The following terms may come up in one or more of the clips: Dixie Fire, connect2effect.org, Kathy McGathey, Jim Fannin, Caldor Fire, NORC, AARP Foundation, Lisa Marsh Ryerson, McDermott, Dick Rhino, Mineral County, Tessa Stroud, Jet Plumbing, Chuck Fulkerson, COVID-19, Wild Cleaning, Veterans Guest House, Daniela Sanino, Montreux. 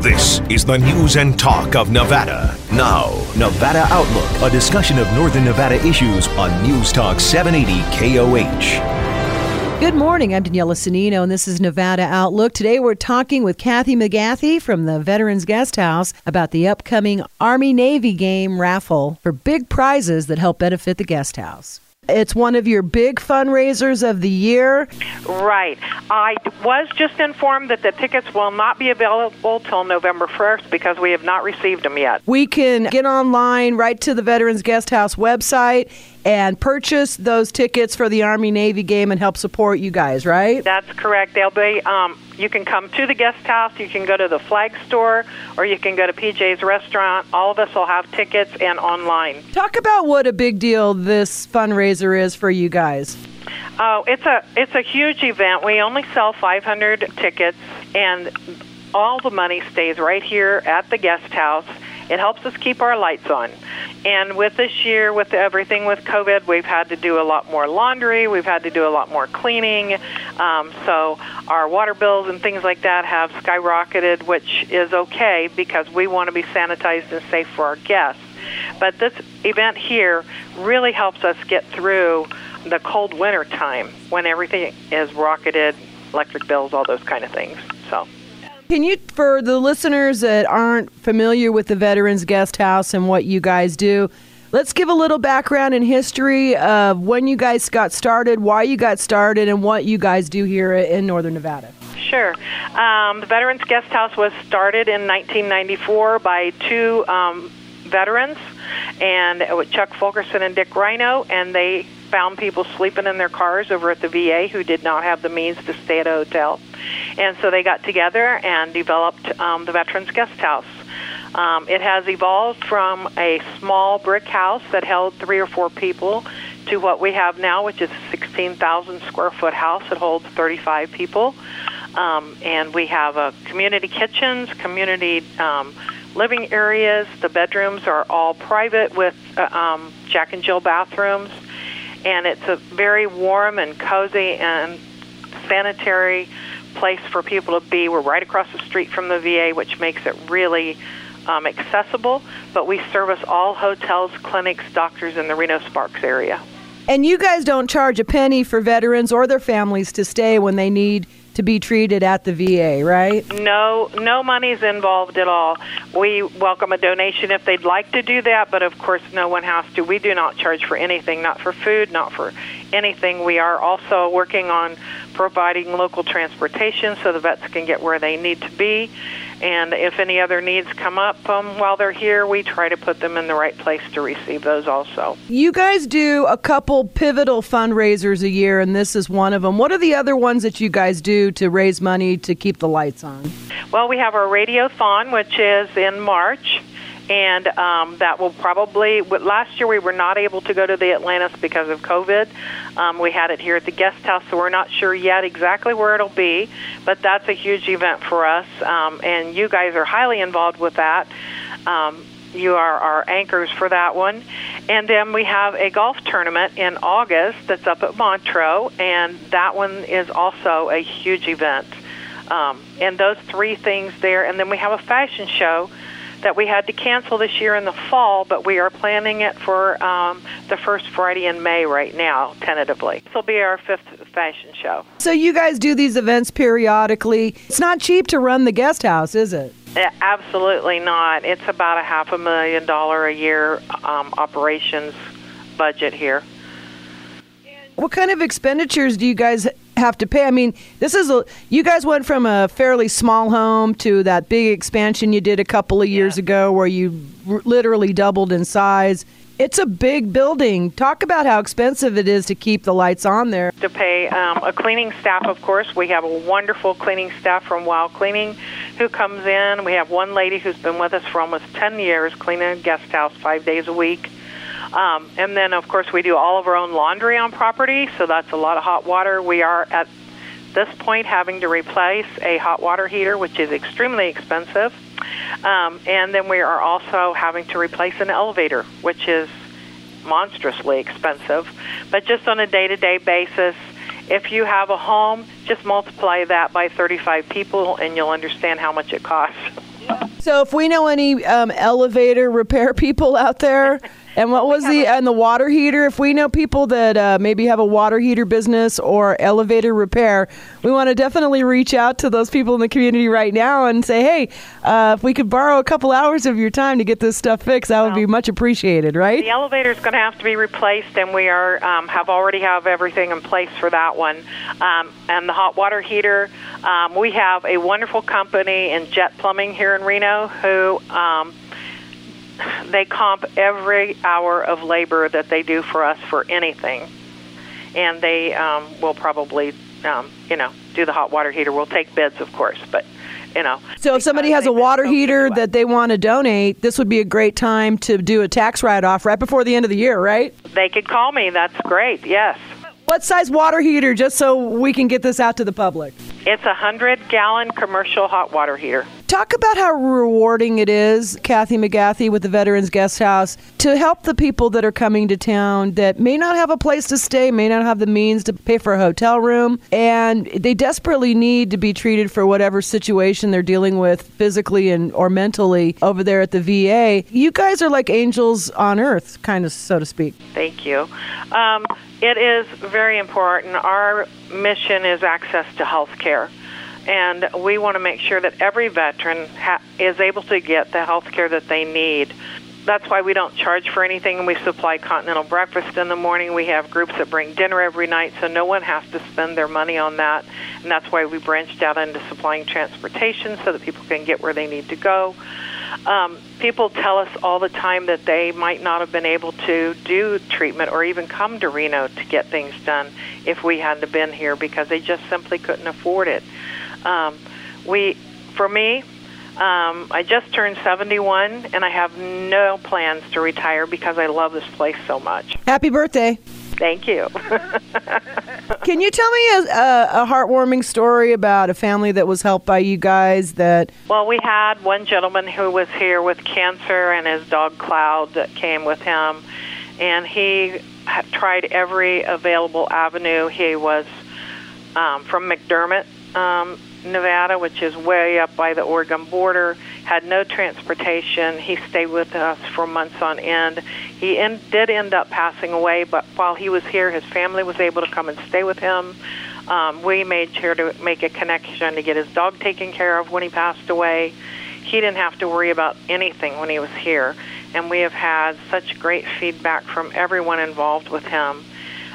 This is the news and talk of Nevada. Now, Nevada Outlook, a discussion of northern Nevada issues on News Talk 780 KOH. Good morning, I'm Daniela Sanino, and this is Nevada Outlook. Today we're talking with Kathy McGathey from the Veterans Guest House about the upcoming Army-Navy game raffle for big prizes that help benefit the guest house. It's one of your big fundraisers of the year. Right. I was just informed that the tickets will not be available till November 1st because we have not received them yet. We can get online right to the Veterans Guest House website and purchase those tickets for the Army-Navy game and help support you guys, right? That's correct. They'll be... you can come to the guest house, you can go to the flag store, or you can go to PJ's restaurant. All of us will have tickets and online. Talk about what a big deal this fundraiser is for you guys. Oh, it's a huge event. We only sell 500 tickets, and all the money stays right here at the guest house. It helps us keep our lights on. And with this year, with everything with COVID, we've had to do a lot more laundry. We've had to do a lot more cleaning. So our water bills and things like that have skyrocketed, which is okay because we want to be sanitized and safe for our guests. But this event here really helps us get through the cold winter time when everything is rocketed, electric bills, all those kind of things. So. Can you, for the listeners that aren't familiar with the Veterans Guest House and what you guys do, let's give a little background and history of when you guys got started, why you got started, and what you guys do here in Northern Nevada. Sure. The Veterans Guest House was started in 1994 by two veterans, and it was Chuck Fulkerson and Dick Rhino, and they found people sleeping in their cars over at the VA who did not have the means to stay at a hotel. And so they got together and developed the Veterans Guest House. It has evolved from a small brick house that held 3 or 4 people to what we have now, which is a 16,000 square foot house that holds 35 people. And we have community kitchens, community living areas. The bedrooms are all private with Jack and Jill bathrooms. And it's a very warm and cozy and sanitary place for people to be. We're right across the street from the VA, which makes it really accessible. But we service all hotels, clinics, doctors in the Reno Sparks area. And you guys don't charge a penny for veterans or their families to stay when they need to be treated at the VA, right? No money's involved at all. We welcome a donation if they'd like to do that, but of course no one has to. We do not charge for anything, not for food, not for anything. We are also working on providing local transportation so the vets can get where they need to be. And if any other needs come up while they're here, we try to put them in the right place to receive those also. You guys do a couple pivotal fundraisers a year, and this is one of them. What are the other ones that you guys do to raise money to keep the lights on? Well, we have our Radiothon, which is in March. And that will probably, last year we were not able to go to the Atlantis because of COVID. We had it here at the guest house, so we're not sure yet exactly where it'll be. But that's a huge event for us, and you guys are highly involved with that. You are our anchors for that one. And then we have a golf tournament in August that's up at Montreux, and that one is also a huge event. And those 3 things there. And then we have a fashion show that we had to cancel this year in the fall, but we are planning it for the first Friday in May right now, tentatively. This will be our 5th fashion show. So you guys do these events periodically. It's not cheap to run the guest house, is it? Absolutely not. It's about a $500,000 a year operations budget here. What kind of expenditures do you guys have to pay? I mean, you guys went from a fairly small home to that big expansion you did a couple of years ago where you literally doubled in size. It's a big building. Talk about how expensive it is to keep the lights on there. To pay a cleaning staff, of course. We have a wonderful cleaning staff from Wild Cleaning who comes in. We have one lady who's been with us for almost 10 years, cleaning a guest house 5 days a week. And then, of course, we do all of our own laundry on property, so that's a lot of hot water. We are, at this point, having to replace a hot water heater, which is extremely expensive. And then we are also having to replace an elevator, which is monstrously expensive. But just on a day-to-day basis, if you have a home, just multiply that by 35 people, and you'll understand how much it costs. So if we know any elevator repair people out there, and what was the water heater, if we know people that maybe have a water heater business or elevator repair, we want to definitely reach out to those people in the community right now and say, hey, if we could borrow a couple hours of your time to get this stuff fixed, that would be much appreciated, right? The elevator's going to have to be replaced, and we are have everything in place for that one. And the hot water heater, we have a wonderful company in Jet Plumbing here in Reno who they comp every hour of labor that they do for us for anything, and they will probably do the hot water heater. We'll take bids, of course, but so if somebody has a water heater that they want to donate, this would be a great time to do a tax write-off right before the end of the year, right? They could call me. That's great. Yes. What size water heater, just so we can get this out to the public? It's a 100-gallon commercial hot water heater. Talk about how rewarding it is, Kathy McGathey with the Veterans Guest House, to help the people that are coming to town that may not have a place to stay, may not have the means to pay for a hotel room, and they desperately need to be treated for whatever situation they're dealing with physically and or mentally over there at the VA. You guys are like angels on earth, kind of, so to speak. Thank you. It is very important. Our mission is access to health care. And we want to make sure that every veteran is able to get the health care that they need. That's why we don't charge for anything. We supply continental breakfast in the morning. We have groups that bring dinner every night, so no one has to spend their money on that. And that's why we branched out into supplying transportation so that people can get where they need to go. People tell us all the time that they might not have been able to do treatment or even come to Reno to get things done if we hadn't been here because they just simply couldn't afford it. I just turned 71, and I have no plans to retire because I love this place so much. Happy birthday. Thank you. Can you tell me a heartwarming story about a family that was helped by you guys? Well, we had one gentleman who was here with cancer and his dog Cloud that came with him, and he tried every available avenue. He was from McDermott, Nevada, which is way up by the Oregon border, had no transportation. He stayed with us for months on end. He did end up passing away, but while he was here, his family was able to come and stay with him. We made sure to make a connection to get his dog taken care of when he passed away. He didn't have to worry about anything when he was here, and we have had such great feedback from everyone involved with him.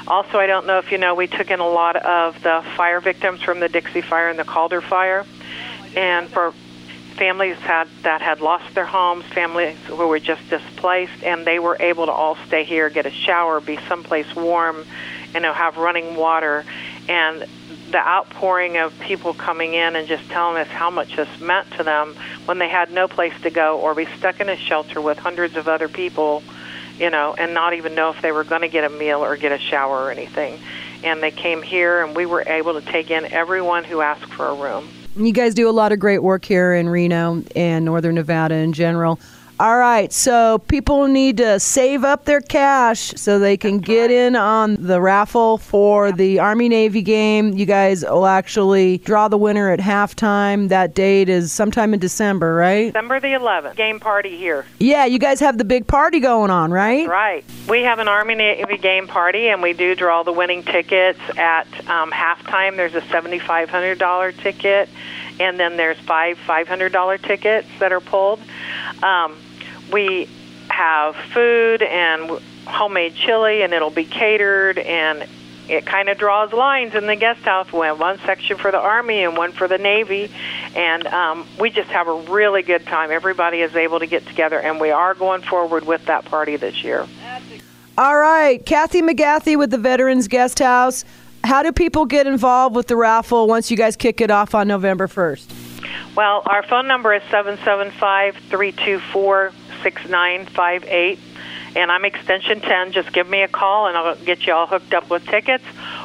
Also, I don't know if you know, we took in a lot of the fire victims from the Dixie Fire and the Caldor Fire. And for families that had lost their homes, families who were just displaced, and they were able to all stay here, get a shower, be someplace warm, have running water. And the outpouring of people coming in and just telling us how much this meant to them when they had no place to go or be stuck in a shelter with hundreds of other people, and not even know if they were going to get a meal or get a shower or anything. And they came here, and we were able to take in everyone who asked for a room. You guys do a lot of great work here in Reno and northern Nevada in general. All right, so people need to save up their cash so they can get in on the raffle for the Army-Navy game. You guys will actually draw the winner at halftime. That date is sometime in December, right? December the 11th. Game party here. Yeah, you guys have the big party going on, right? Right. We have an Army-Navy game party, and we do draw the winning tickets at halftime. There's a $7,500 ticket, and then there's five $500 tickets that are pulled. We have food and homemade chili, and it'll be catered, and it kind of draws lines in the guest house. We have one section for the Army and one for the Navy, and we just have a really good time. Everybody is able to get together, and we are going forward with that party this year. All right, Kathy McGathey with the Veterans Guest House. How do people get involved with the raffle once you guys kick it off on November 1st? Well, our phone number is 775-324-6958, and I'm extension 10. Just give me a call, and I'll get you all hooked up with tickets.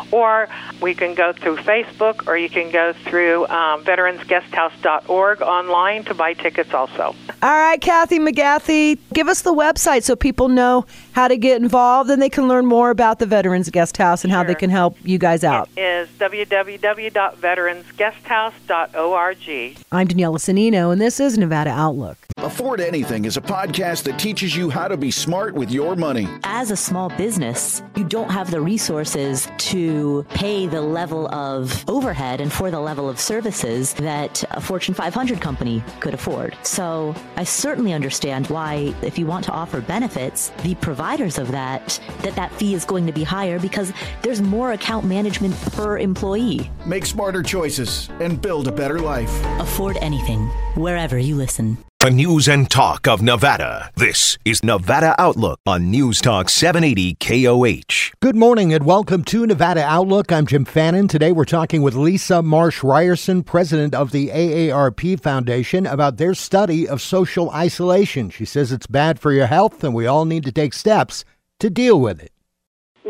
Or we can go through Facebook, or you can go through veteransguesthouse.org online to buy tickets also. All right, Kathy McGathey, give us the website so people know how to get involved and they can learn more about the Veterans Guest House and how they can help you guys out. It is www.veteransguesthouse.org. I'm Daniela Sanino, and this is Nevada Outlook. Afford Anything is a podcast that teaches you how to be smart with your money. As a small business, you don't have the resources to pay the level of overhead and for the level of services that a Fortune 500 company could afford. So I certainly understand why, if you want to offer benefits, the providers of that fee is going to be higher because there's more account management per employee. Make smarter choices and build a better life. Afford Anything, wherever you listen. The news and talk of Nevada. This is Nevada Outlook on News Talk 780 KOH. Good morning and welcome to Nevada Outlook. I'm Jim Fannin. Today we're talking with Lisa Marsh Ryerson, president of the AARP Foundation, about their study of social isolation. She says it's bad for your health and we all need to take steps to deal with it.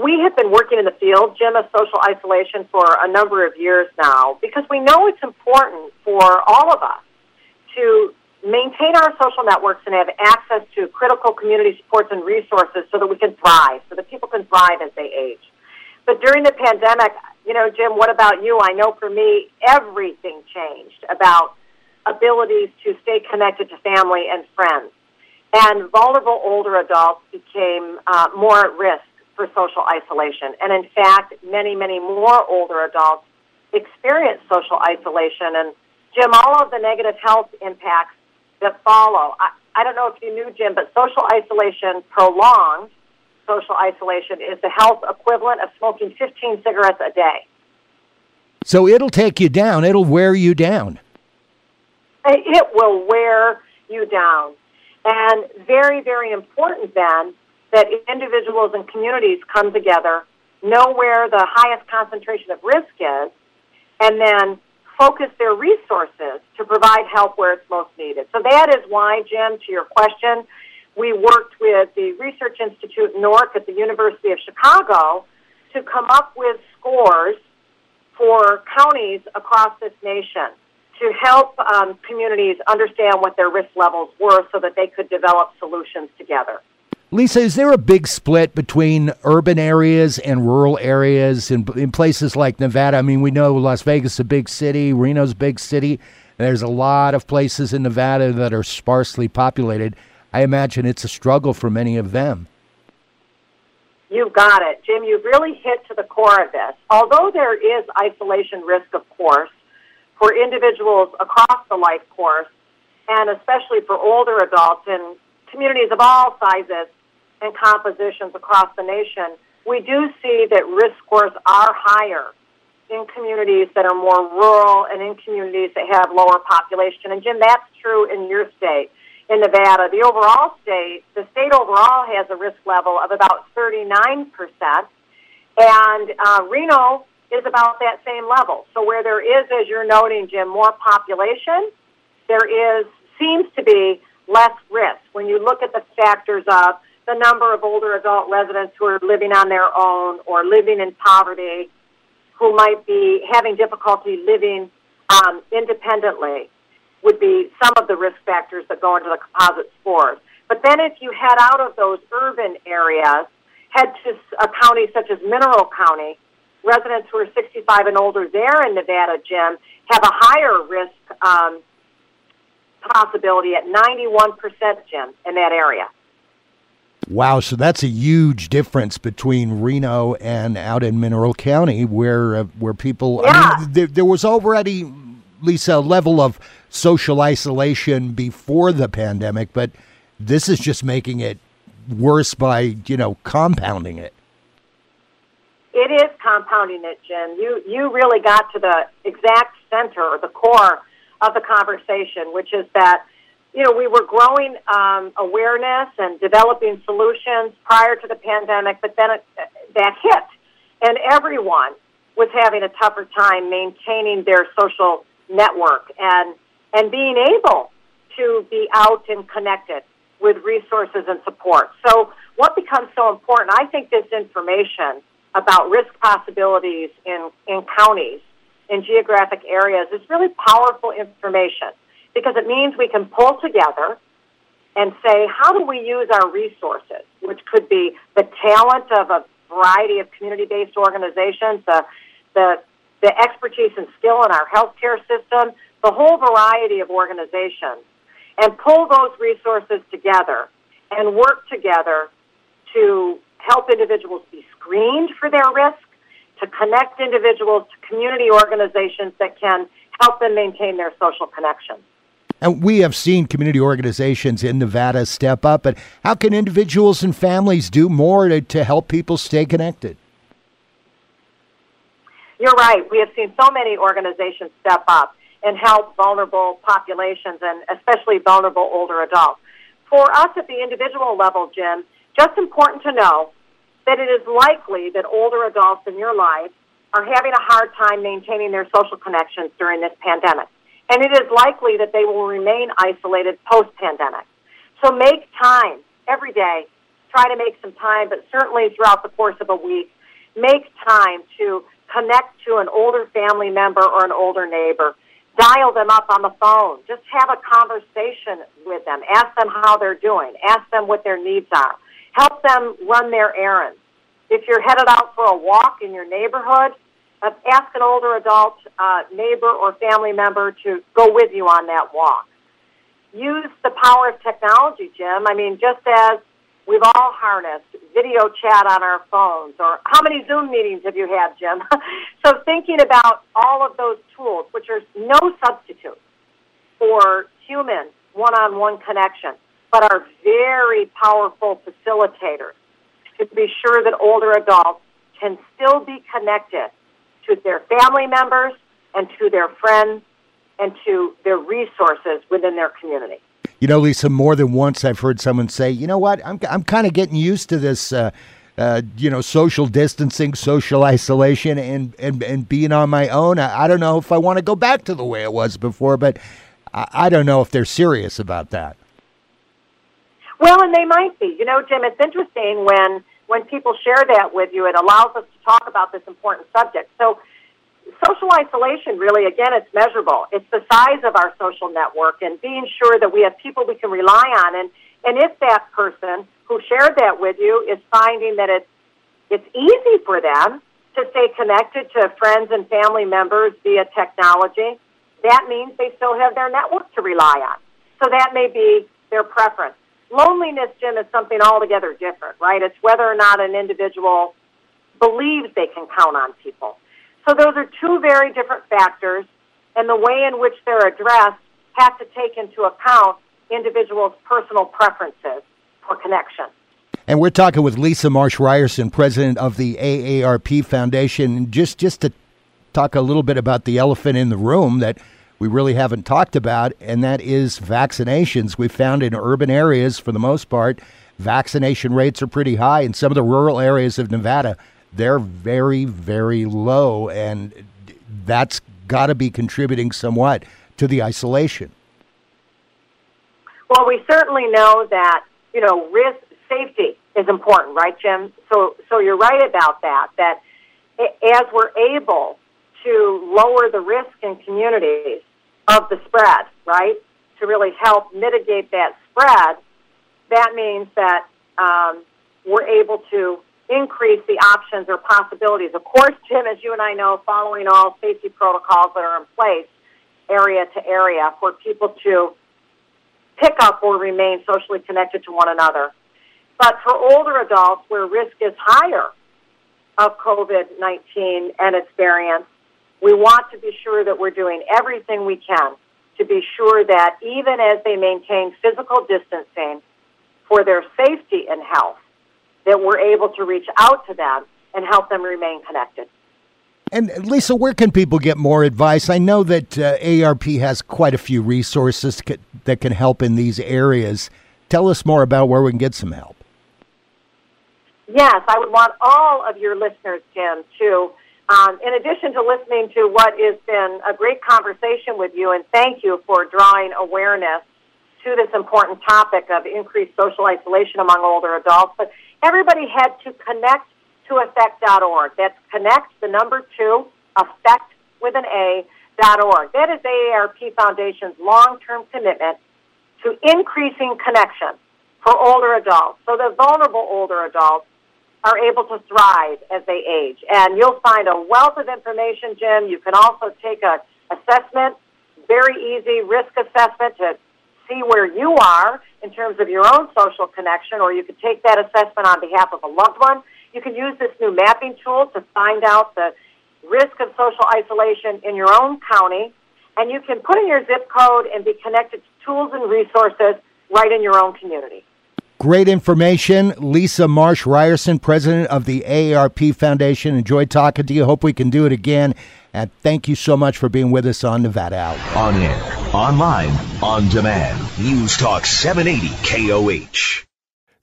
We have been working in the field, Jim, of social isolation for a number of years now because we know it's important for all of us to maintain our social networks and have access to critical community supports and resources so that we can thrive, so that people can thrive as they age. But during the pandemic, you know, Jim, what about you? I know for me, everything changed about abilities to stay connected to family and friends. And vulnerable older adults became more at risk for social isolation. And in fact, many, many more older adults experience social isolation. And Jim, all of the negative health impacts that follow. I don't know if you knew, Jim, but social isolation, prolonged social isolation, is the health equivalent of smoking 15 cigarettes a day. So it'll take you down. It'll wear you down. It will wear you down. And very, very important then that individuals and communities come together, know where the highest concentration of risk is, and then focus their resources to provide help where it's most needed. So that is why, Jim, to your question, we worked with the Research Institute NORC at the University of Chicago to come up with scores for counties across this nation to help communities understand what their risk levels were so that they could develop solutions together. Lisa, is there a big split between urban areas and rural areas in places like Nevada? I mean, we know Las Vegas is a big city, Reno's a big city. There's a lot of places in Nevada that are sparsely populated. I imagine it's a struggle for many of them. You've got it, Jim. You've really hit to the core of this. Although there is isolation risk, of course, for individuals across the life course, and especially for older adults in communities of all sizes and compositions across the nation, we do see that risk scores are higher in communities that are more rural and in communities that have lower population. And, Jim, that's true in your state, in Nevada. The state overall has a risk level of about 39%, and Reno is about that same level. So where there is, as you're noting, Jim, more population, seems to be less risk when you look at the factors of the number of older adult residents who are living on their own or living in poverty, who might be having difficulty living independently, would be some of the risk factors that go into the composite scores. But then if you head out of those urban areas, head to a county such as Mineral County, residents who are 65 and older there in Nevada, Jim, have a higher risk possibility at 91%, Jim, in that area. Wow, so that's a huge difference between Reno and out in Mineral County where people... Yeah. I mean, there was already, Lisa, a level of social isolation before the pandemic, but this is just making it worse by, compounding it. It is compounding it, Jim. You really got to the exact center or the core of the conversation, which is that you know, we were growing awareness and developing solutions prior to the pandemic, but then that hit, and everyone was having a tougher time maintaining their social network and being able to be out and connected with resources and support. So what becomes so important, I think this information about risk possibilities in counties, in geographic areas, is really powerful information, because it means we can pull together and say, how do we use our resources, which could be the talent of a variety of community-based organizations, the expertise and skill in our healthcare system, the whole variety of organizations, and pull those resources together and work together to help individuals be screened for their risk, to connect individuals to community organizations that can help them maintain their social connections. And we have seen community organizations in Nevada step up, but how can individuals and families do more to help people stay connected? You're right. We have seen so many organizations step up and help vulnerable populations, and especially vulnerable older adults. For us at the individual level, Jim, just important to know that it is likely that older adults in your life are having a hard time maintaining their social connections during this pandemic. And it is likely that they will remain isolated post-pandemic. So make time every day. Try to make some time, but certainly throughout the course of a week, make time to connect to an older family member or an older neighbor. Dial them up on the phone. Just have a conversation with them. Ask them how they're doing. Ask them what their needs are. Help them run their errands. If you're headed out for a walk in your neighborhood, ask an older adult neighbor or family member to go with you on that walk. Use the power of technology, Jim. I mean, just as we've all harnessed video chat on our phones, or how many Zoom meetings have you had, Jim? So thinking about all of those tools, which are no substitute for human one-on-one connection, but are very powerful facilitators to be sure that older adults can still be connected to their family members and to their friends and to their resources within their community. You know, Lisa, more than once I've heard someone say, you know what, I'm kind of getting used to this, social distancing, social isolation, and being on my own. I don't know if I want to go back to the way it was before, but I don't know if they're serious about that. Well, and they might be. You know, Jim, it's interesting when people share that with you, it allows us to talk about this important subject. So social isolation, really, again, it's measurable. It's the size of our social network and being sure that we have people we can rely on. And if that person who shared that with you is finding that it's easy for them to stay connected to friends and family members via technology, that means they still have their network to rely on. So that may be their preference. Loneliness, Jim, is something altogether different, right? It's whether or not an individual believes they can count on people. So those are two very different factors, and the way in which they're addressed has to take into account individuals' personal preferences for connection. And we're talking with Lisa Marsh Ryerson, president of the AARP Foundation. Just to talk a little bit about the elephant in the room that we really haven't talked about, and that is vaccinations. We found in urban areas, for the most part, vaccination rates are pretty high. In some of the rural areas of Nevada, they're very, very low, and that's got to be contributing somewhat to the isolation. Well, we certainly know that, you know, risk safety is important, right, Jim? So you're right about that as we're able to lower the risk in communities of the spread, right, to really help mitigate that spread, that means that we're able to increase the options or possibilities. Of course, Jim, as you and I know, following all safety protocols that are in place area to area for people to pick up or remain socially connected to one another. But for older adults, where risk is higher of COVID-19 and its variants, we want to be sure that we're doing everything we can to be sure that even as they maintain physical distancing for their safety and health, that we're able to reach out to them and help them remain connected. And Lisa, where can people get more advice? I know that ARP has quite a few resources that can help in these areas. Tell us more about where we can get some help. Yes, I would want all of your listeners, Jim, to, in addition to listening to what has been a great conversation with you, and thank you for drawing awareness to this important topic of increased social isolation among older adults, but everybody had to connect2effect.org. That's connect2effect.org. That is AARP Foundation's long-term commitment to increasing connection for older adults, so that vulnerable older adults are able to thrive as they age. And you'll find a wealth of information, Jim. You can also take an assessment, very easy risk assessment to see where you are in terms of your own social connection, or you could take that assessment on behalf of a loved one. You can use this new mapping tool to find out the risk of social isolation in your own county, and you can put in your zip code and be connected to tools and resources right in your own community. Great information. Lisa Marsh Ryerson, president of the AARP Foundation. Enjoyed talking to you. Hope we can do it again. And thank you so much for being with us on Nevada Out. On air, online, on demand. News Talk 780 KOH.